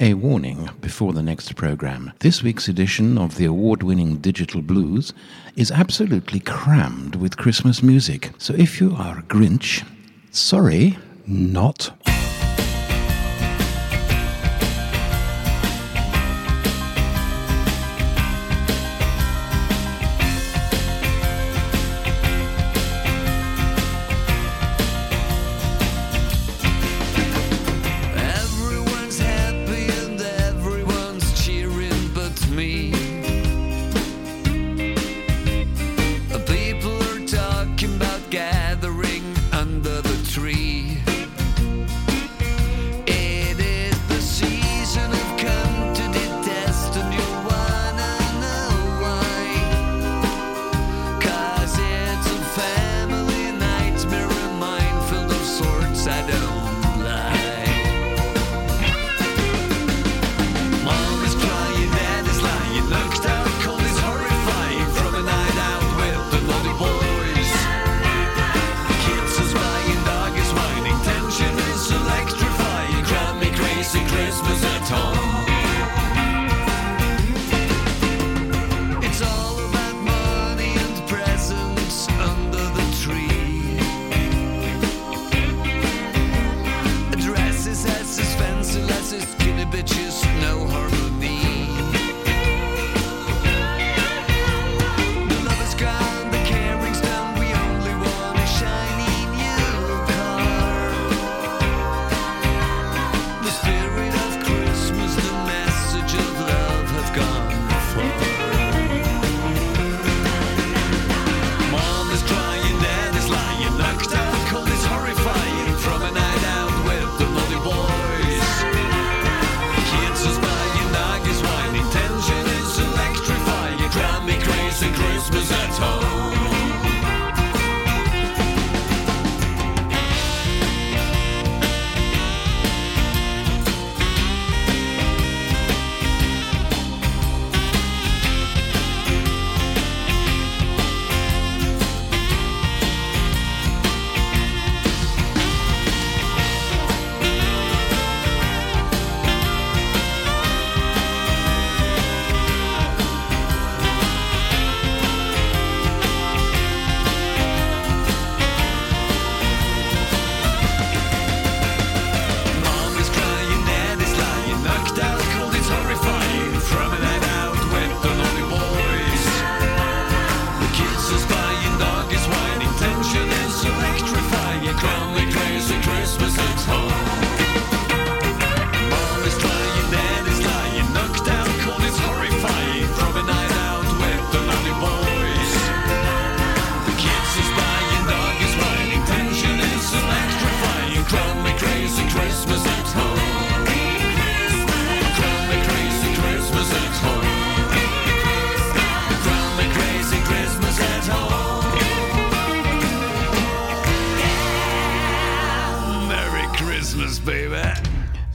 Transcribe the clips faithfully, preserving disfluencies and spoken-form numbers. A warning before the next program. This week's edition of the award-winning Digital Blues is absolutely crammed with Christmas music. So if you are a Grinch, sorry, not.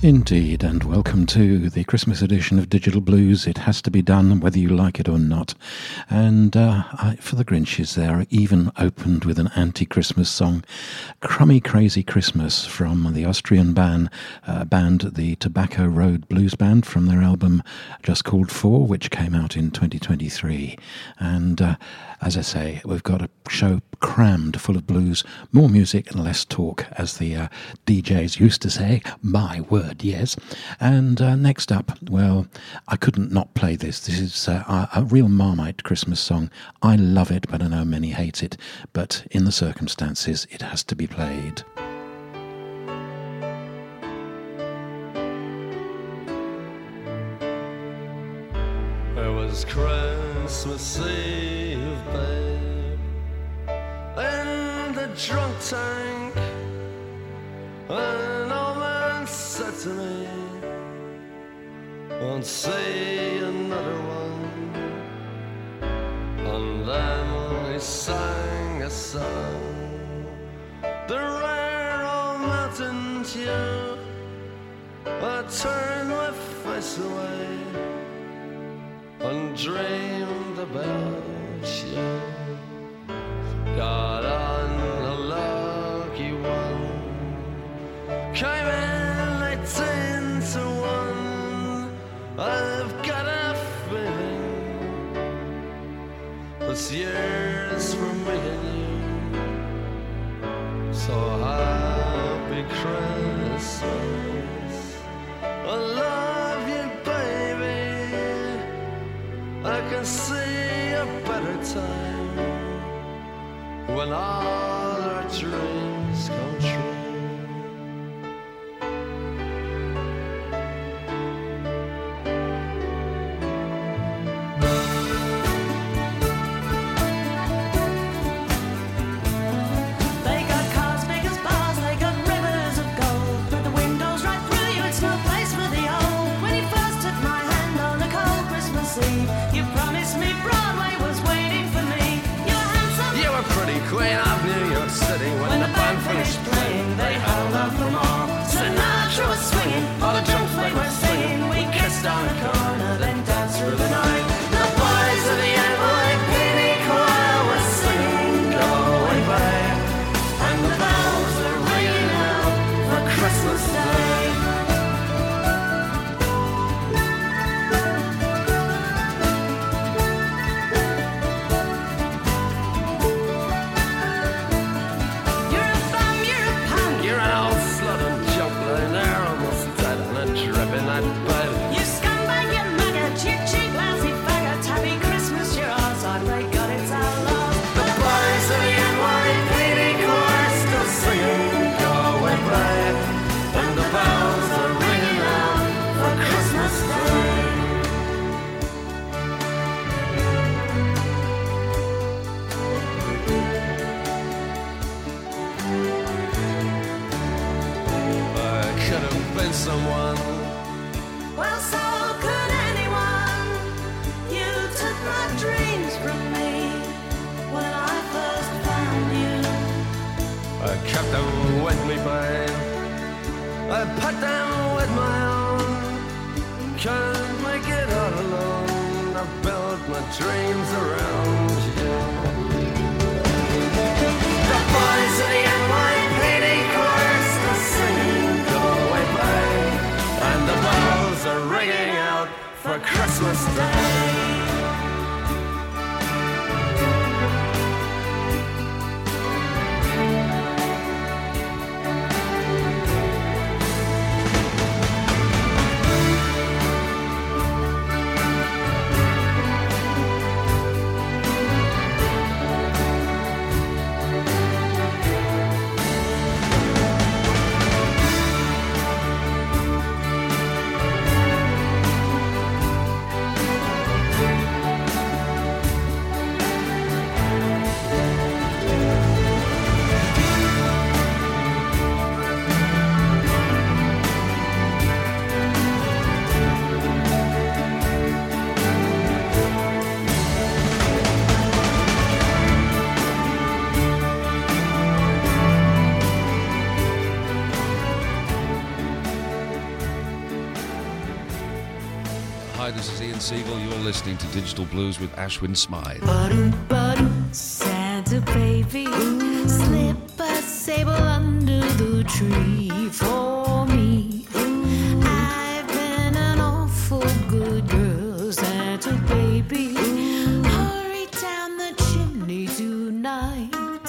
Indeed, and welcome to the Christmas edition of Digital Blues. It has to be done whether you like it or not. And uh, I, for the Grinches there, I even opened with an anti-Christmas song, Crummy Crazy Christmas, from the Austrian band, uh, band the Tobacco Road Blues Band, from their album Just Called For, which came out in twenty twenty-three. And uh, as I say, we've got a show crammed full of blues, more music and less talk, as the uh, D Js used to say. My word, yes. And uh, next up, well, I couldn't not play this. This is uh, a, a real Marmite Christmas song. I love it, but I know many hate it. But in the circumstances, it has to be played. It was Christmas Eve, babe, in the drunk tank, an old man said to me, won't see another one. And then he sang a song, the rare old mountain tune. I turned my face away and dreamed about you. Got on a lucky one, came in eighteen to one. was years from meeting you. So happy Christmas, I love you baby. I can see a better time when all our dreams come true. Siegel, you're listening to Digital Blues with Ashwyn Smyth. Ba-do, ba-do, Santa baby, slip a sable under the tree for me. I've been an awful good girl, Santa baby. Hurry down the chimney tonight.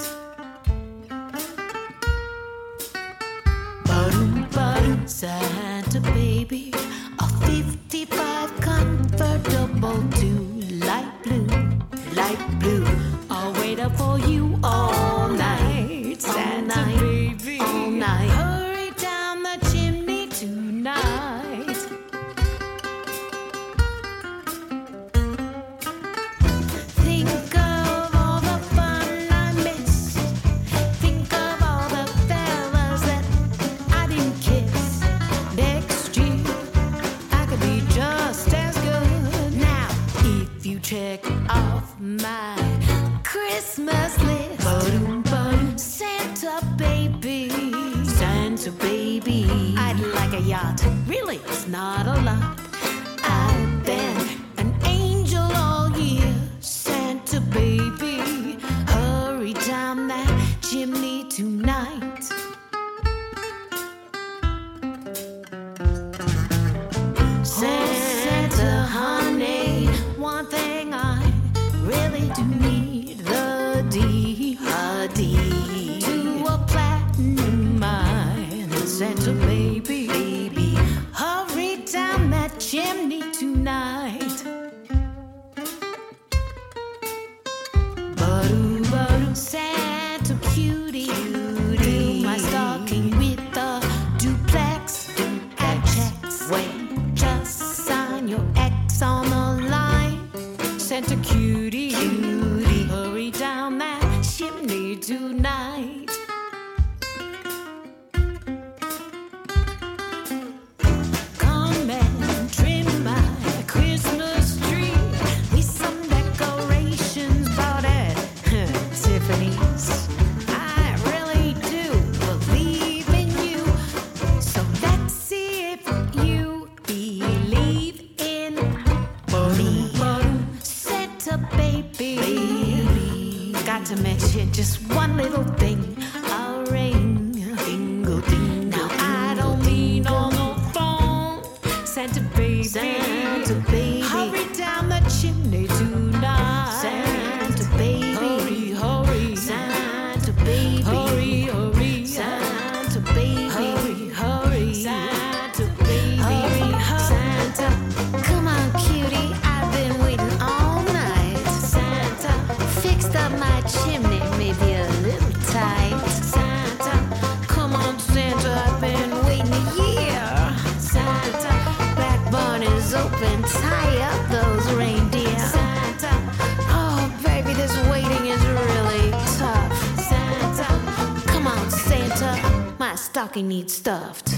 Ba-do, ba-do, Santa baby, a fifty-five convertible to light blue, light blue. I'll wait up for you all night, Santa all night, baby, all night. Hurry down the chimney tonight. Think of all the fun I missed. Think of all the fellas that I didn't kiss. Next year I could be just as good. Now, if you check off my Christmas list, ba-doom, ba-doom, Santa baby, Santa baby, I'd like a yacht. Really, it's not a lot. I've been an angel all year, Santa baby. Hurry down that chimney tonight. Santa honey, one thing I really do need. Santa baby, baby, hurry down that chimney tonight. Baroo, baroo, Santa cutie, cutie, fill my stocking with a duplex, duplex. Wait, just sign your X on the line. Santa cutie, cutie, hurry down that chimney tonight. Just one little thing, a ring, dingle, ding. Now I don't mean on the phone, Santa baby, Santa baby, hurry down the chimney tonight, Santa baby, hurry, hurry, Santa baby, hurry, hurry, Santa baby, hurry, hurry, Santa baby, hurry, hurry, Santa, come on cutie, I've been waiting all night, Santa, fixed up my chimney. My stocking needs stuffed.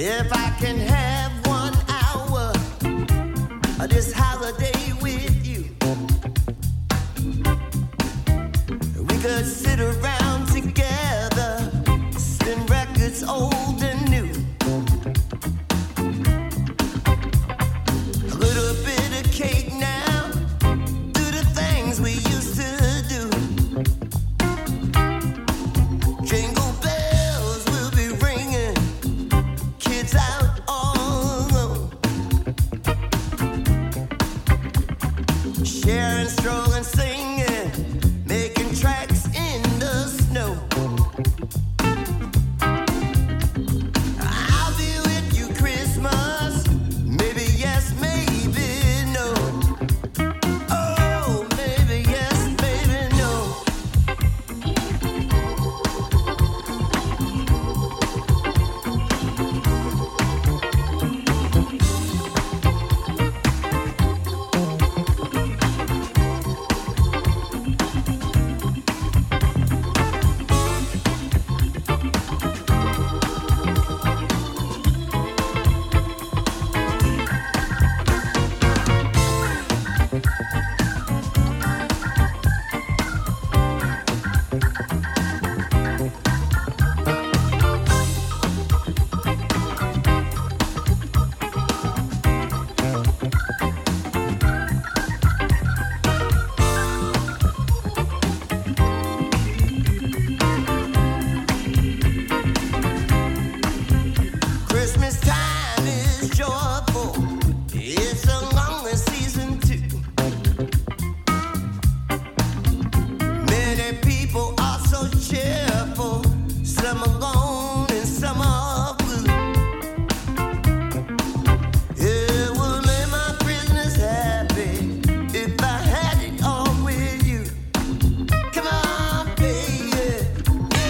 If I can have one hour of this holiday with you, we could sit around together, spin records old and new. A little bit of cake now, do the things we used to do. Jingle out all alone, sharing, strolling, singing, making tracks in the snow. I'll be with you Christmas, maybe yes, maybe no. Oh, maybe yes, maybe no. Christmas time is joyful. It's a lonely season too. Many people are so cheerful. Some alone and some are blue. It would make my Christmas happy if I had it all with you. Come on, baby. Yeah, yeah. My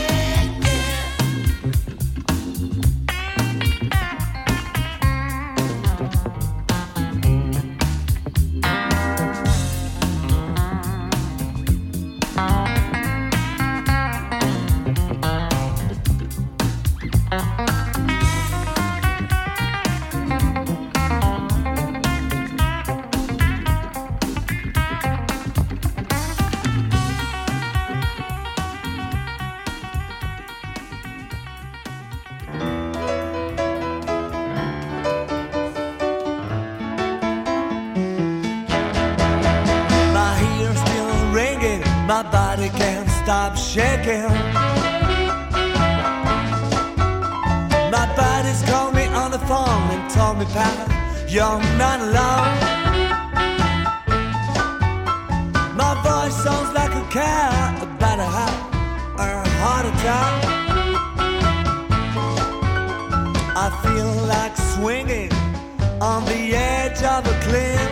ears still ringing, my body can't stop shaking. My buddies called me on the phone and told me, pal, you're not alone. My voice sounds like a cow about a heart or a heart attack. I feel like swinging on the edge of a cliff.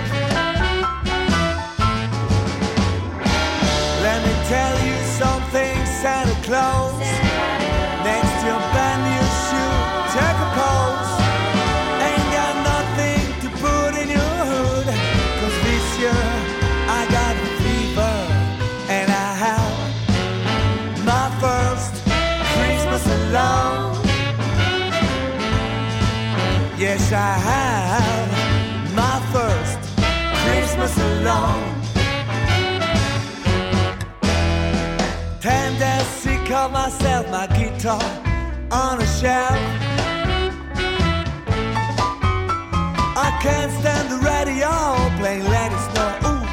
Let me tell you something, Santa Claus. Next to your brand new shoe, take a pose. Ain't got nothing to put in your hood, 'cause this year I got the fever and I have my first Christmas alone. Yes, I have my first Christmas alone. Tendency, call myself, my guitar on a shelf. I can't stand the radio playing Let It Snow. Ooh,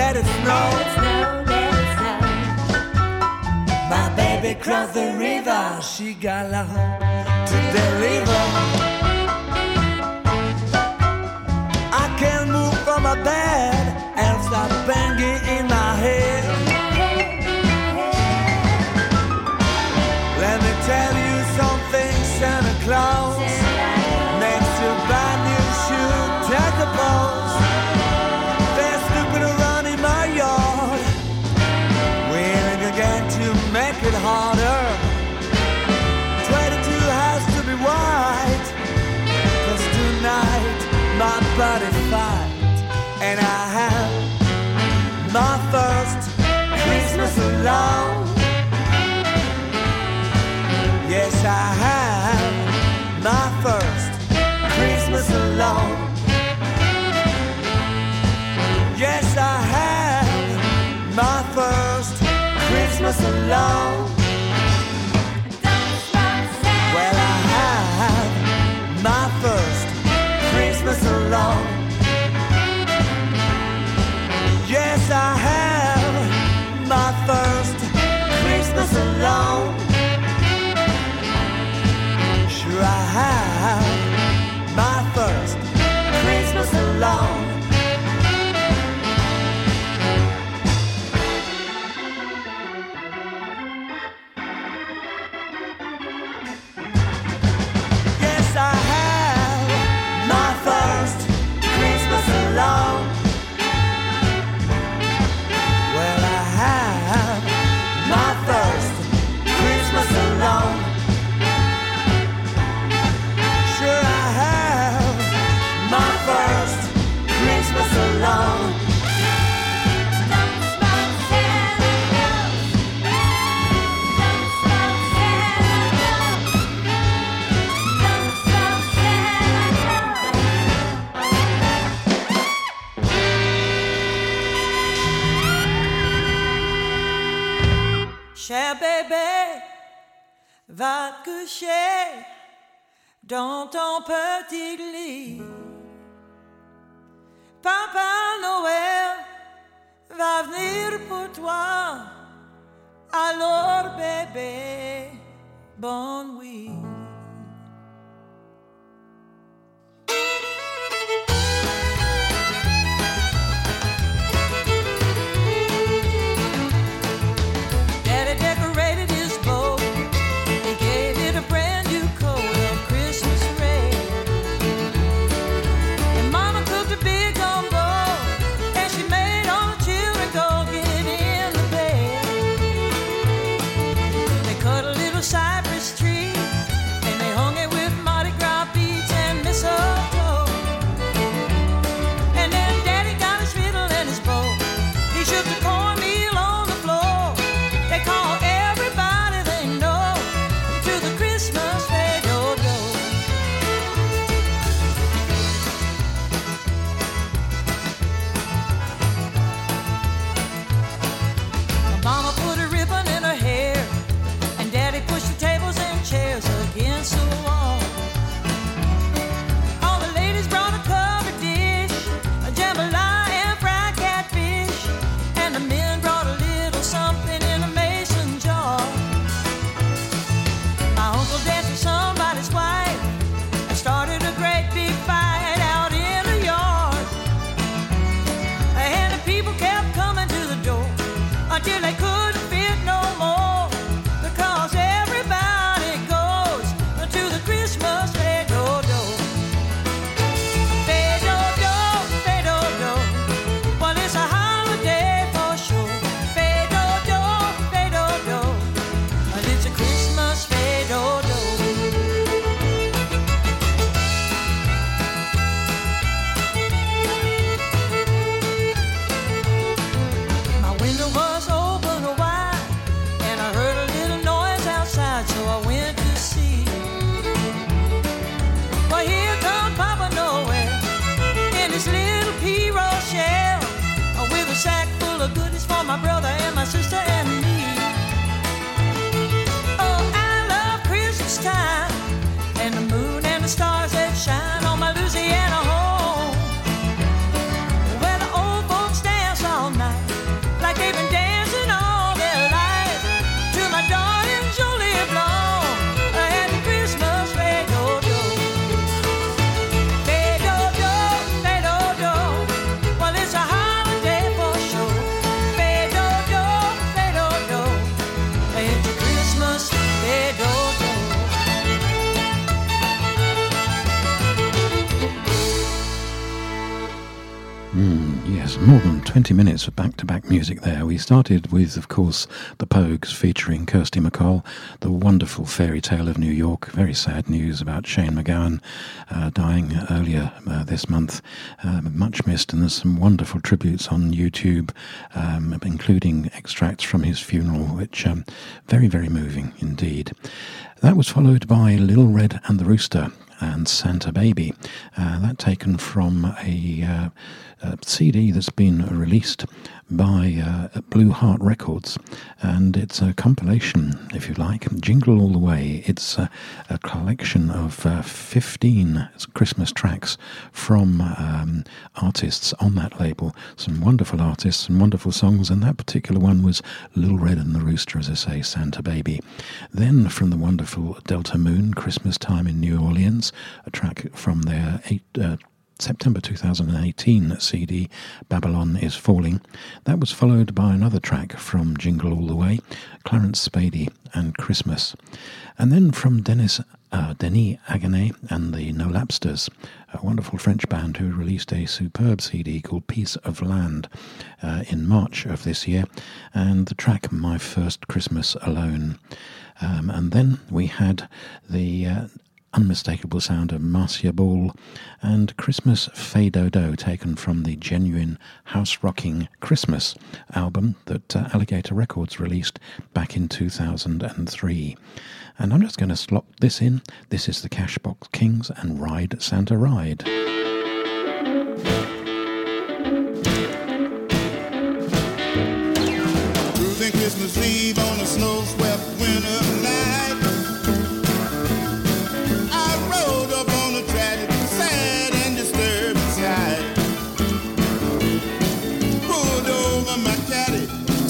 let it snow. My baby crossed the river, she got along to deliver. I can't move from my bed, elves are banging in my head. Let me tell you something, Santa Claus. Next to buy new shoes, take a pose. They're snooping around in my yard, willing again to make it harder. Twenty-two has to be white, 'cause tonight my body fight, and I have my first Christmas alone. Yes, I have my first Cher bébé, va te coucher dans ton petit lit. Papa Noël va venir pour toi. Alors bébé, bonne nuit. More than twenty minutes of back-to-back music there. We started with, of course, The Pogues featuring Kirsty MacColl, the wonderful fairy tale of New York. Very sad news about Shane McGowan uh, dying earlier uh, this month. Uh, much missed, and there's some wonderful tributes on YouTube, um, including extracts from his funeral, which um, very, very moving indeed. That was followed by Little Red and the Rooster and Santa Baby. Uh, that taken from a... Uh, A C D that's been released by uh, Blue Heart Records, and it's a compilation, if you like, Jingle All the Way. It's uh, a collection of uh, fifteen Christmas tracks from um, artists on that label. Some wonderful artists and wonderful songs, and that particular one was Little Red and the Rooster, as I say, Santa Baby. Then from the wonderful Delta Moon, Christmas Time in New Orleans, a track from their eight. Uh, September two thousand eighteen C D, Babylon is Falling. That was followed by another track from Jingle All the Way, Clarence Spady and Christmas. And then from Denis, uh, Denis Agenet and the Nolapsters, a wonderful French band who released a superb C D called Peace of Land uh, in March of this year, and the track My First Christmas Alone. Um, and then we had the... Uh, unmistakable sound of Marcia Ball and Christmas Fay Dodo, taken from the Genuine Houserockin' Christmas album that uh, Alligator Records released back in two thousand three. And I'm just going to slot this in. This is the Cashbox Kings and Ride Santa Ride. Cruising Christmas Eve on a snow.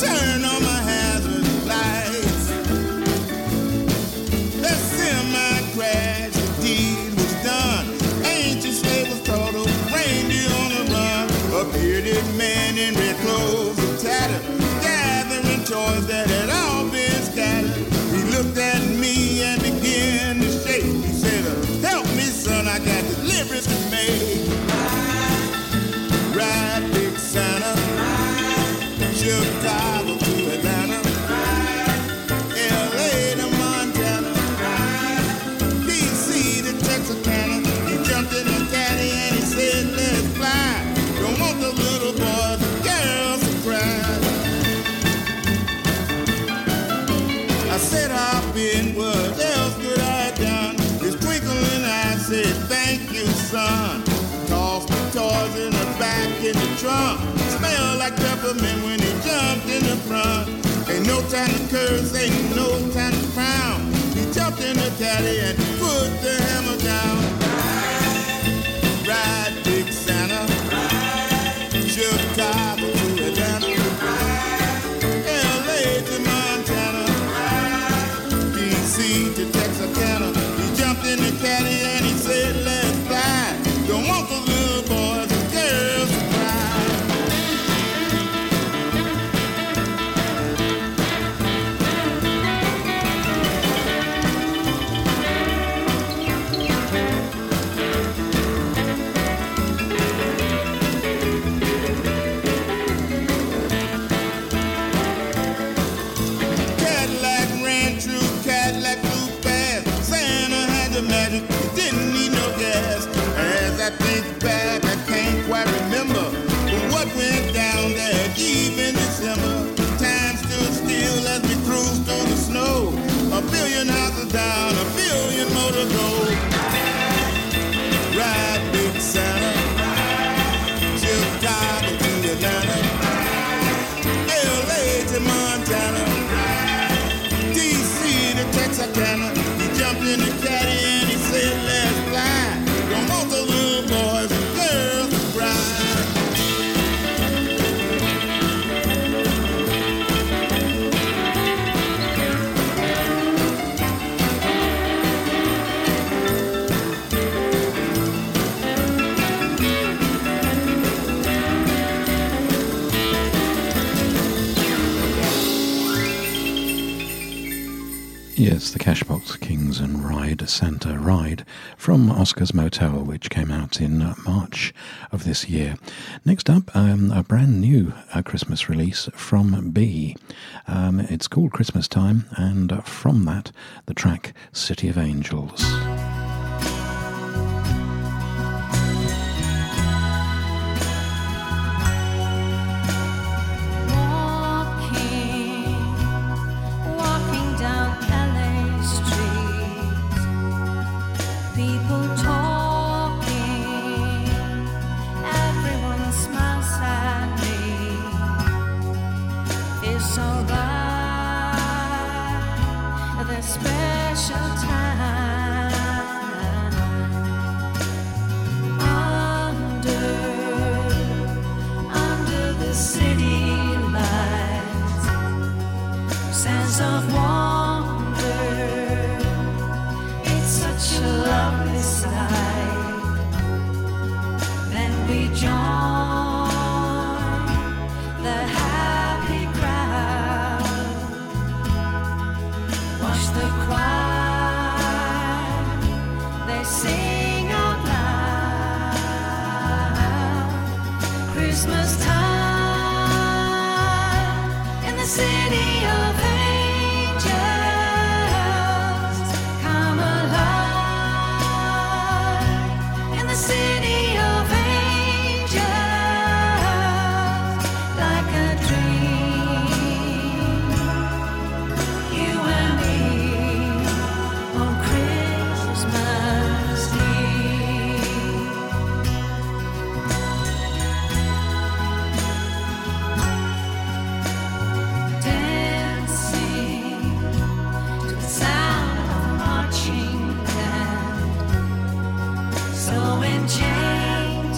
turn on my hazard lights. The semi-tragic deed was done. Ancient slave was told of reindeer on the run. A bearded man in red clothes and tattered, gathering toys that had all been scattered. He looked at me and began to shake. He said, uh, help me, son, I got deliverance to make. Ride, big Santa. Chicago to Atlanta, L A to Montana, D C to Texarkana. He jumped in a caddy and he said, let's fly. Don't want the little boys and girls to cry. I said, I've been, what else could I have done? His twinkling eyes said, thank you, son. Tossed the toys in the back in the trunk. Smell like peppermint when jumped in the front. Ain't no time to curse, ain't no time to frown. He jumped in the caddy and put the hammer down. Ride, ride big Santa. Ride, Chicago to Atlanta, L A to Montana, ride, D C to Texarkana. He jumped in the caddy and he said, let's fly. Don't want the little boys and girls to cry. I think back, I can't quite remember what went down there deep in December. Time stood still as we cruised through the snow. A billion houses down, a billion more to go. Ride, big Santa, Chicago to Atlanta, L A to Montana, D C to Texarkana. He jumped in the caddy and he said, let's fly. Boys and girls to ride. Yes, the Cashbox Kings and Ride Santa Ride from Oscar's Motel, which came out in March of this year. Next up, um, a brand new uh, Christmas release from B. Um, it's called Christmas Time, and from that, the track City of Angels. Changing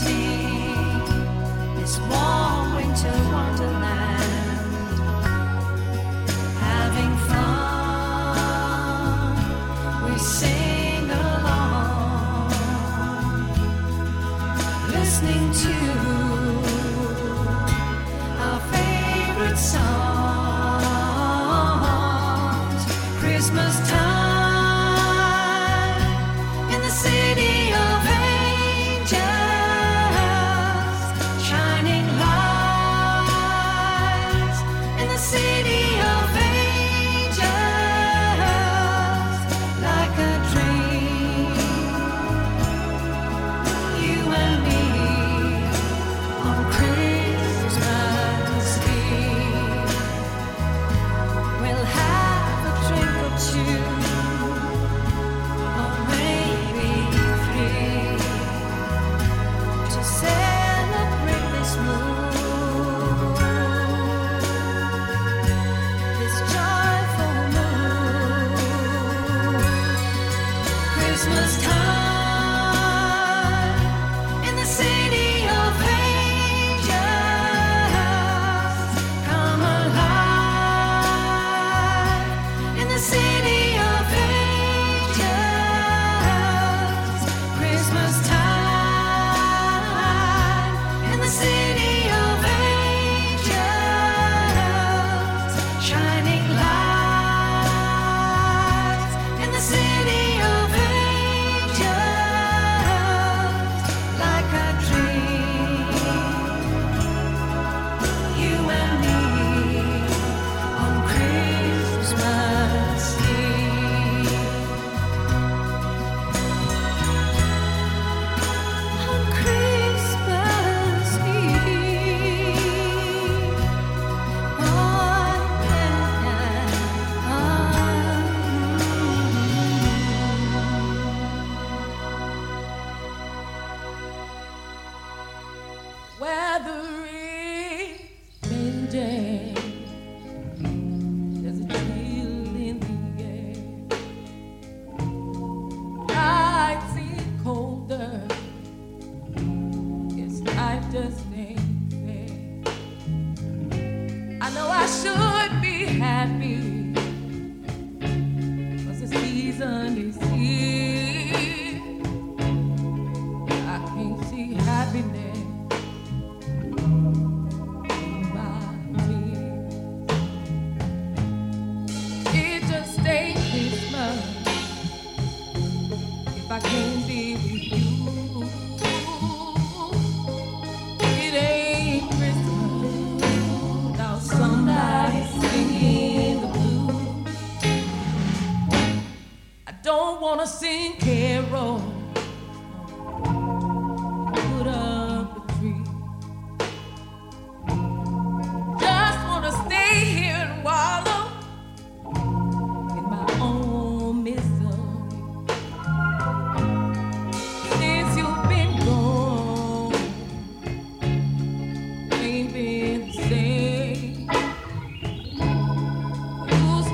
this warm winter wonderland. Who's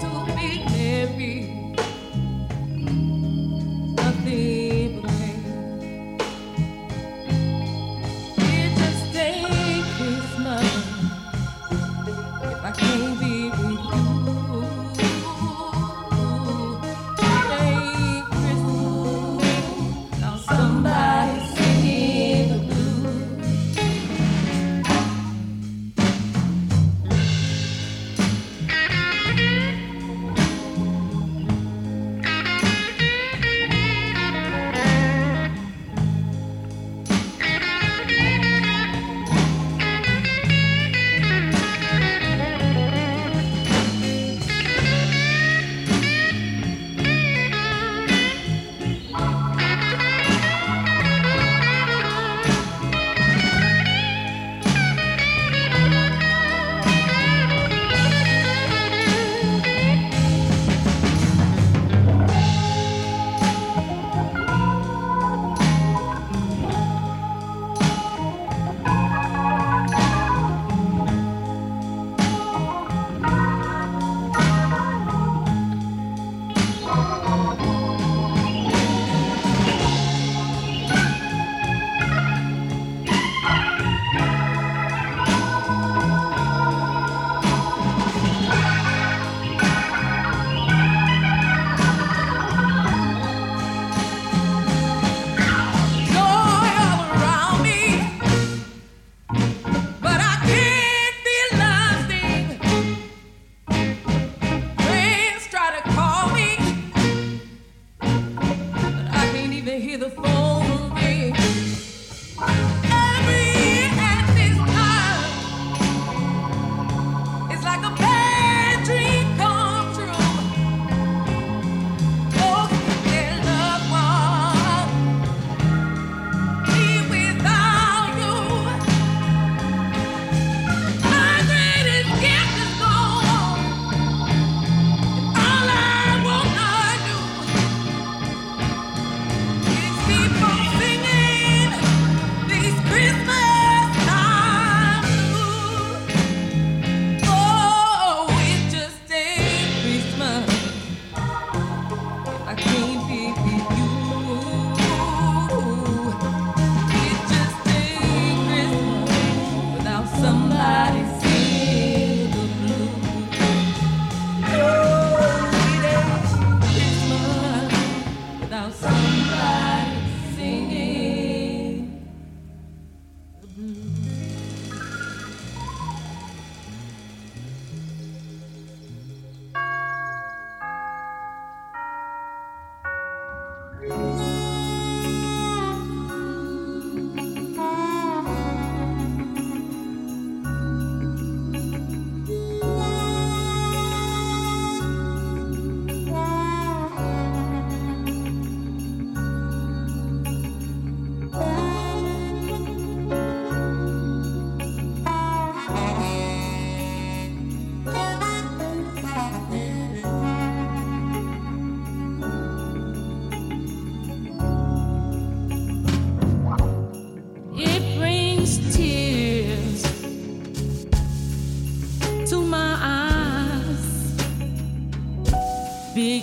too big, maybe nothing.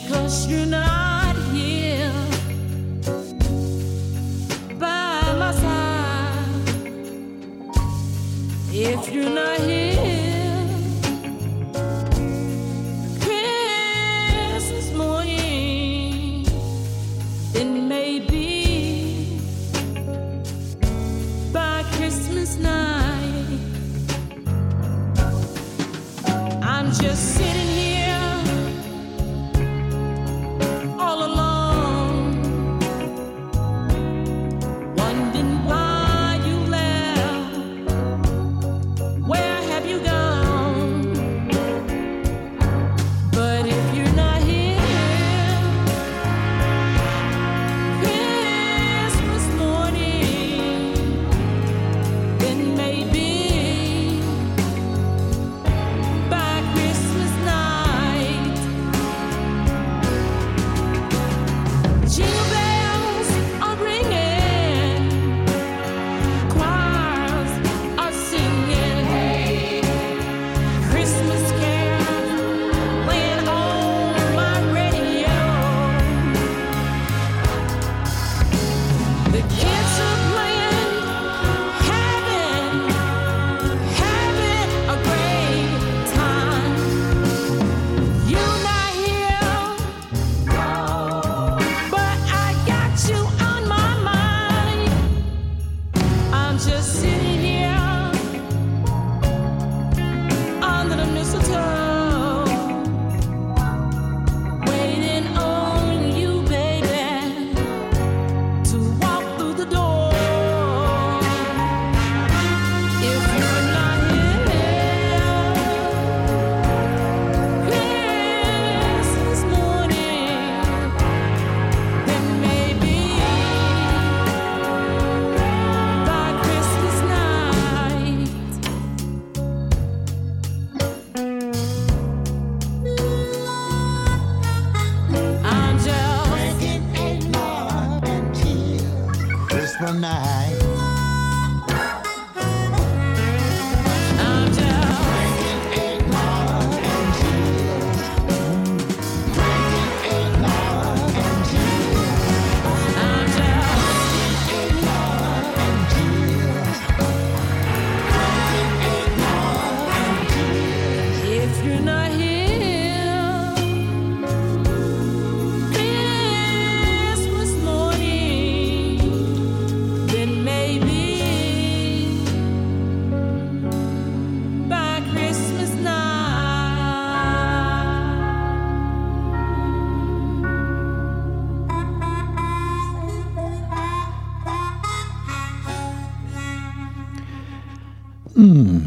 because you're not here by my side. If you're not here, Christmas morning, then maybe by Christmas night, I'm just sitting here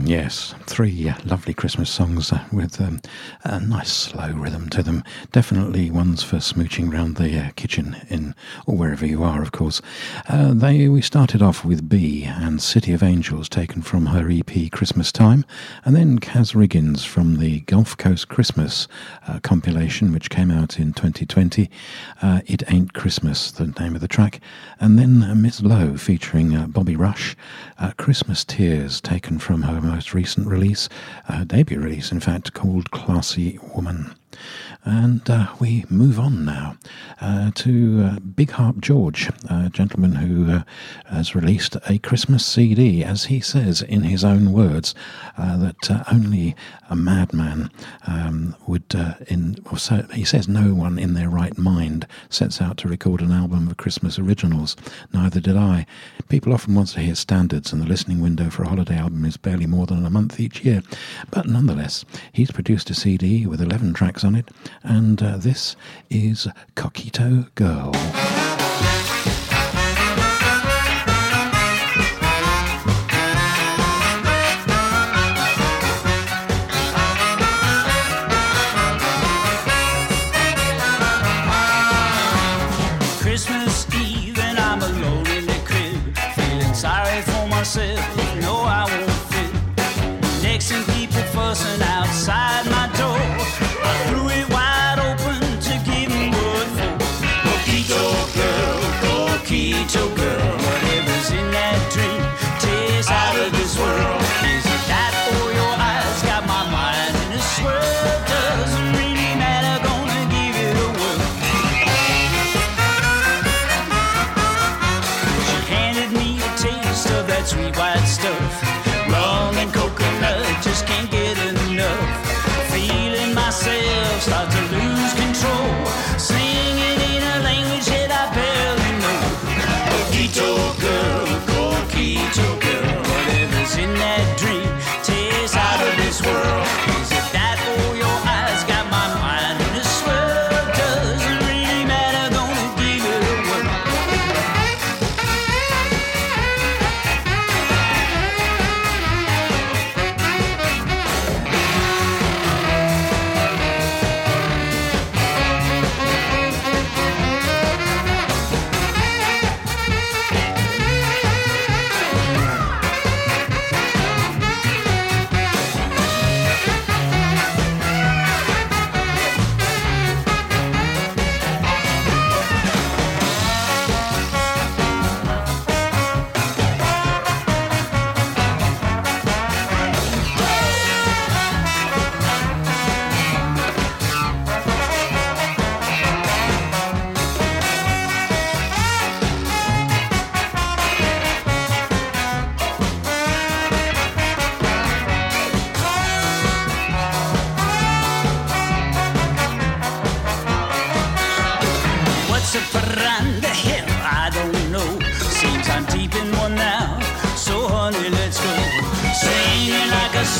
Yes, three uh, lovely Christmas songs uh, with um, a nice slow rhythm to them. Definitely ones for smooching round the uh, kitchen in, or wherever you are, of course. Uh, they we started off with Bee and City of Angels, taken from her E P Christmas Time, and then Kaz Riggins from the Gulf Coast Christmas uh, compilation, which came out in twenty twenty. Uh, It Ain't Christmas, the name of the track, and then uh, Miss Lowe featuring uh, Bobby Rush, uh, Christmas Tears, taken from her most recent release, uh, debut release in fact, called Classy Woman. And uh, we move on now uh, to uh, Big Harp George, a gentleman who uh, has released a Christmas C D, as he says in his own words, uh, that uh, only a madman um, would, uh, in, or so he says, no one in their right mind sets out to record an album of Christmas originals. Neither did I. People often want to hear standards, and the listening window for a holiday album is barely more than a month each year. But nonetheless, he's produced a C D with eleven tracks on it, and uh, this is Coquito Girl. Christmas Eve and I'm alone in the crib, feeling sorry for myself, no I won't fit. Next thing people fussing outside my door, threw it wide open to give me wood for. Coquito girl, coquito girl, whatever's in that dream tastes out of this world. Is it that or your eyes got my mind in a swirl? Doesn't really matter, gonna give it a whirl.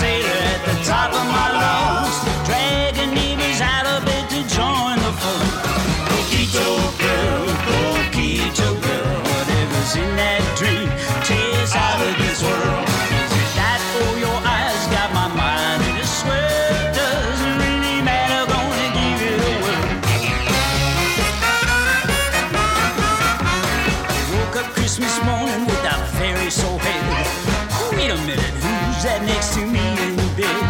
sailor at the top of my lungs, dragging niggas out of bed to join the fun. Coquito girl, Coquito girl, whatever's in that dream tears out of this world. Is it that for your eyes got my mind in a swirl? Doesn't really matter, gonna give it a whirl. I woke up Christmas morning with a very sore head. Wait a minute, who's that next to me in bed?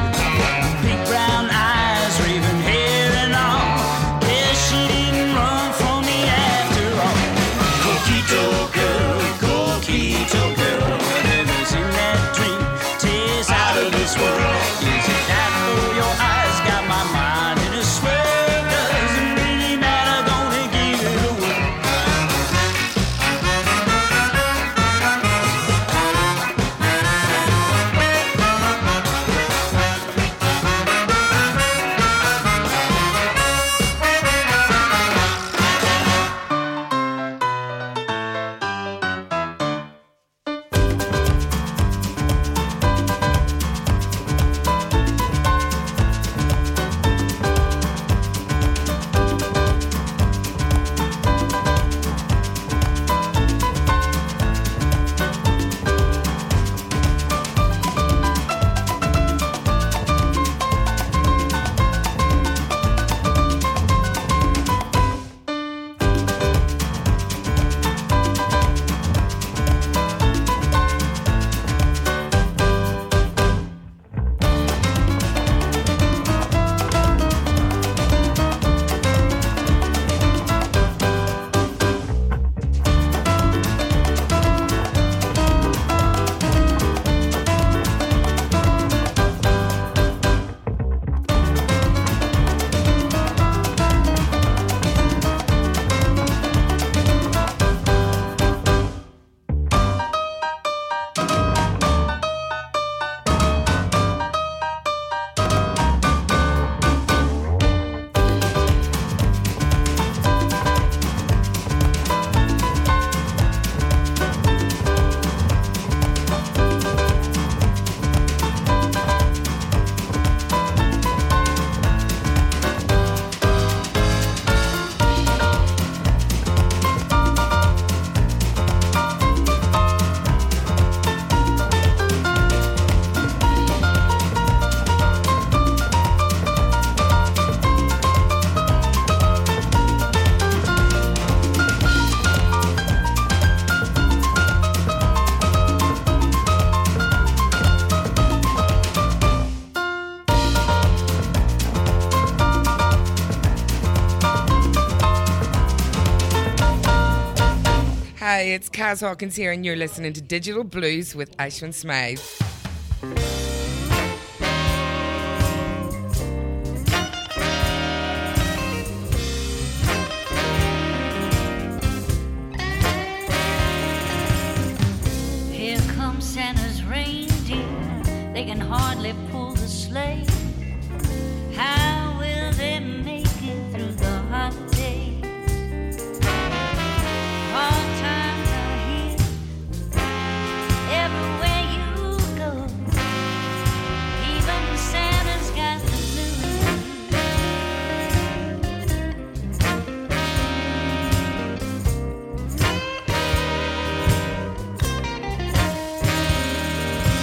Big brown eyes, raven hair and all. Guess she didn't run from me after all. Coquito girl, Coquito girl, whatever's in that dream tears out of this world. Is it that for your eyes got my mind in a swirl? Doesn't really matter, gonna give it a whirl. Hi, it's Kaz Hawkins here, and you're listening to Digital Blues with Ashwyn Smyth. Here comes Santa's reindeer, they can hardly pull the sleigh. How will they make it through the hot days? Hot everywhere you go, even Santa's got the blues.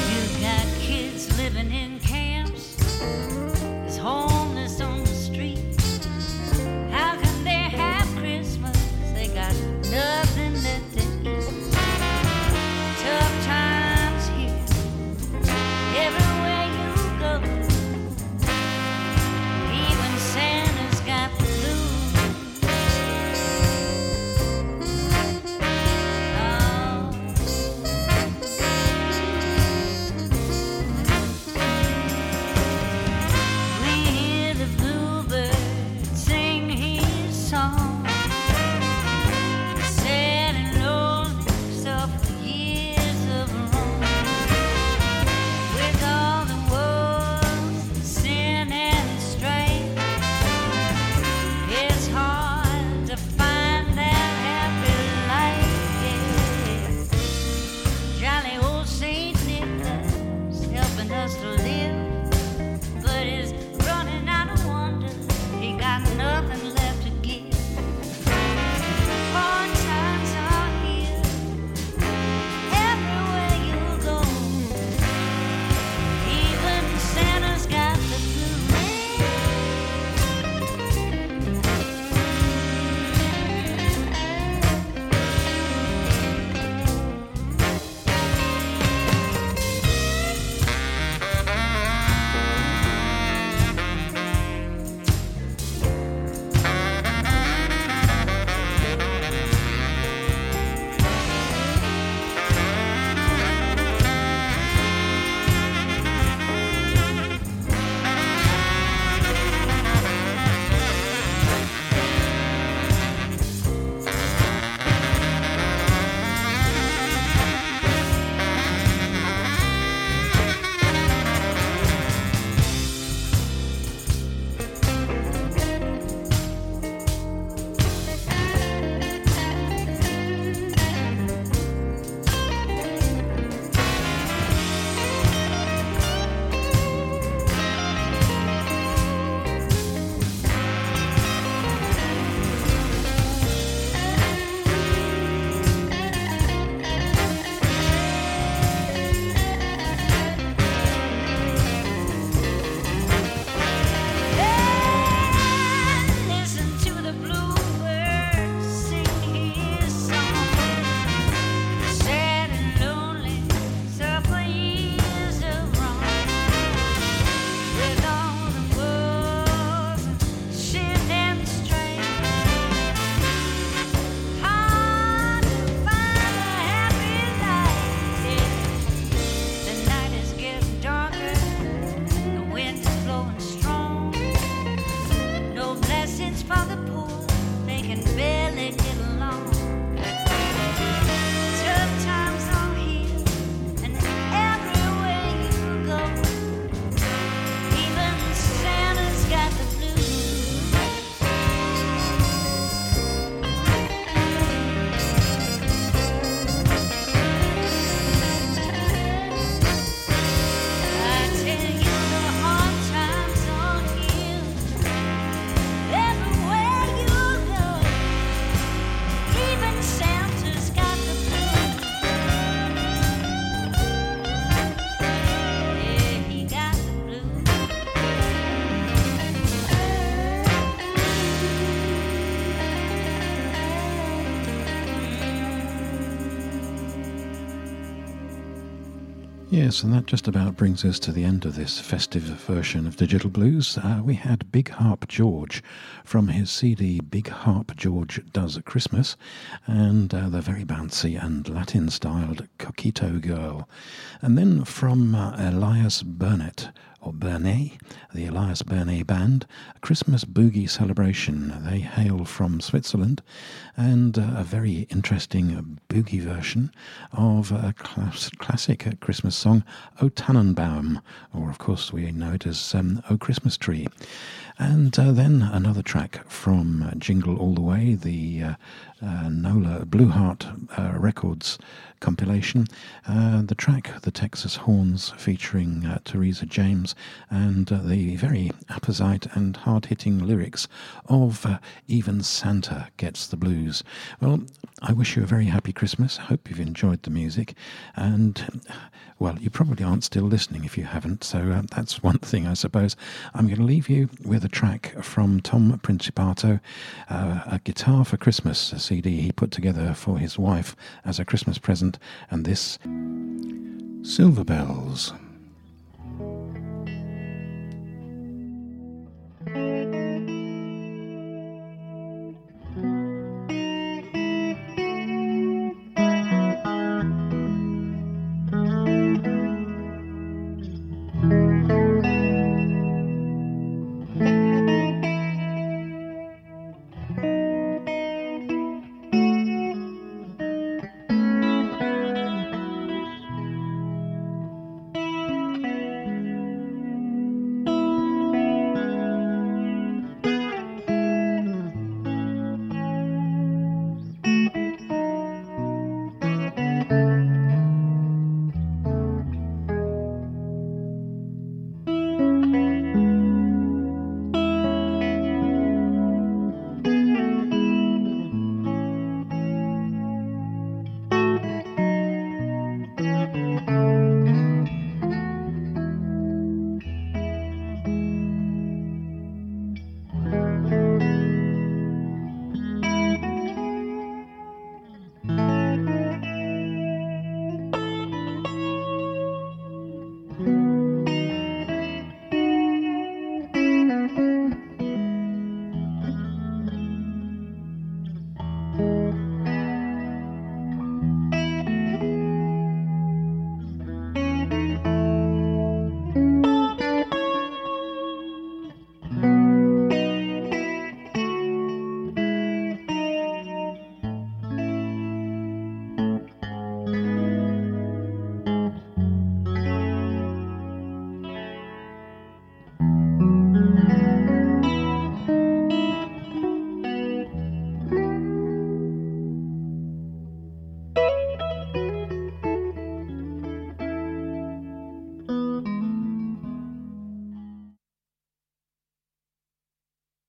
You got kids living in camps, 'cause home is Yes, and that just about brings us to the end of this festive version of Digital Blues. Uh, we had Big Harp George from his C D Big Harp George Does Christmas, and uh, the very bouncy and Latin-styled Coquito Girl. And then from uh, Elias Bernet, or Bernet, the Elias Bernet Band, a Christmas boogie celebration. They hail from Switzerland, and uh, a very interesting boogie version of a class- classic Christmas song, O Tannenbaum, or of course we know it as um, O Christmas Tree. And uh, then another track from Jingle All The Way, the uh, uh, Nola Blue Heart uh, Records compilation. Uh, the track, The Texas Horns, featuring uh, Teresa James, and uh, the very apposite and hard-hitting lyrics of uh, Even Santa Gets the Blues. Well, I wish you a very happy Christmas. Hope you've enjoyed the music. And, well, you probably aren't still listening if you haven't, so uh, that's one thing, I suppose. I'm going to leave you with a track from Tom Principato, uh, A Guitar for Christmas, a C D he put together for his wife as a Christmas present, and this, Silver Bells.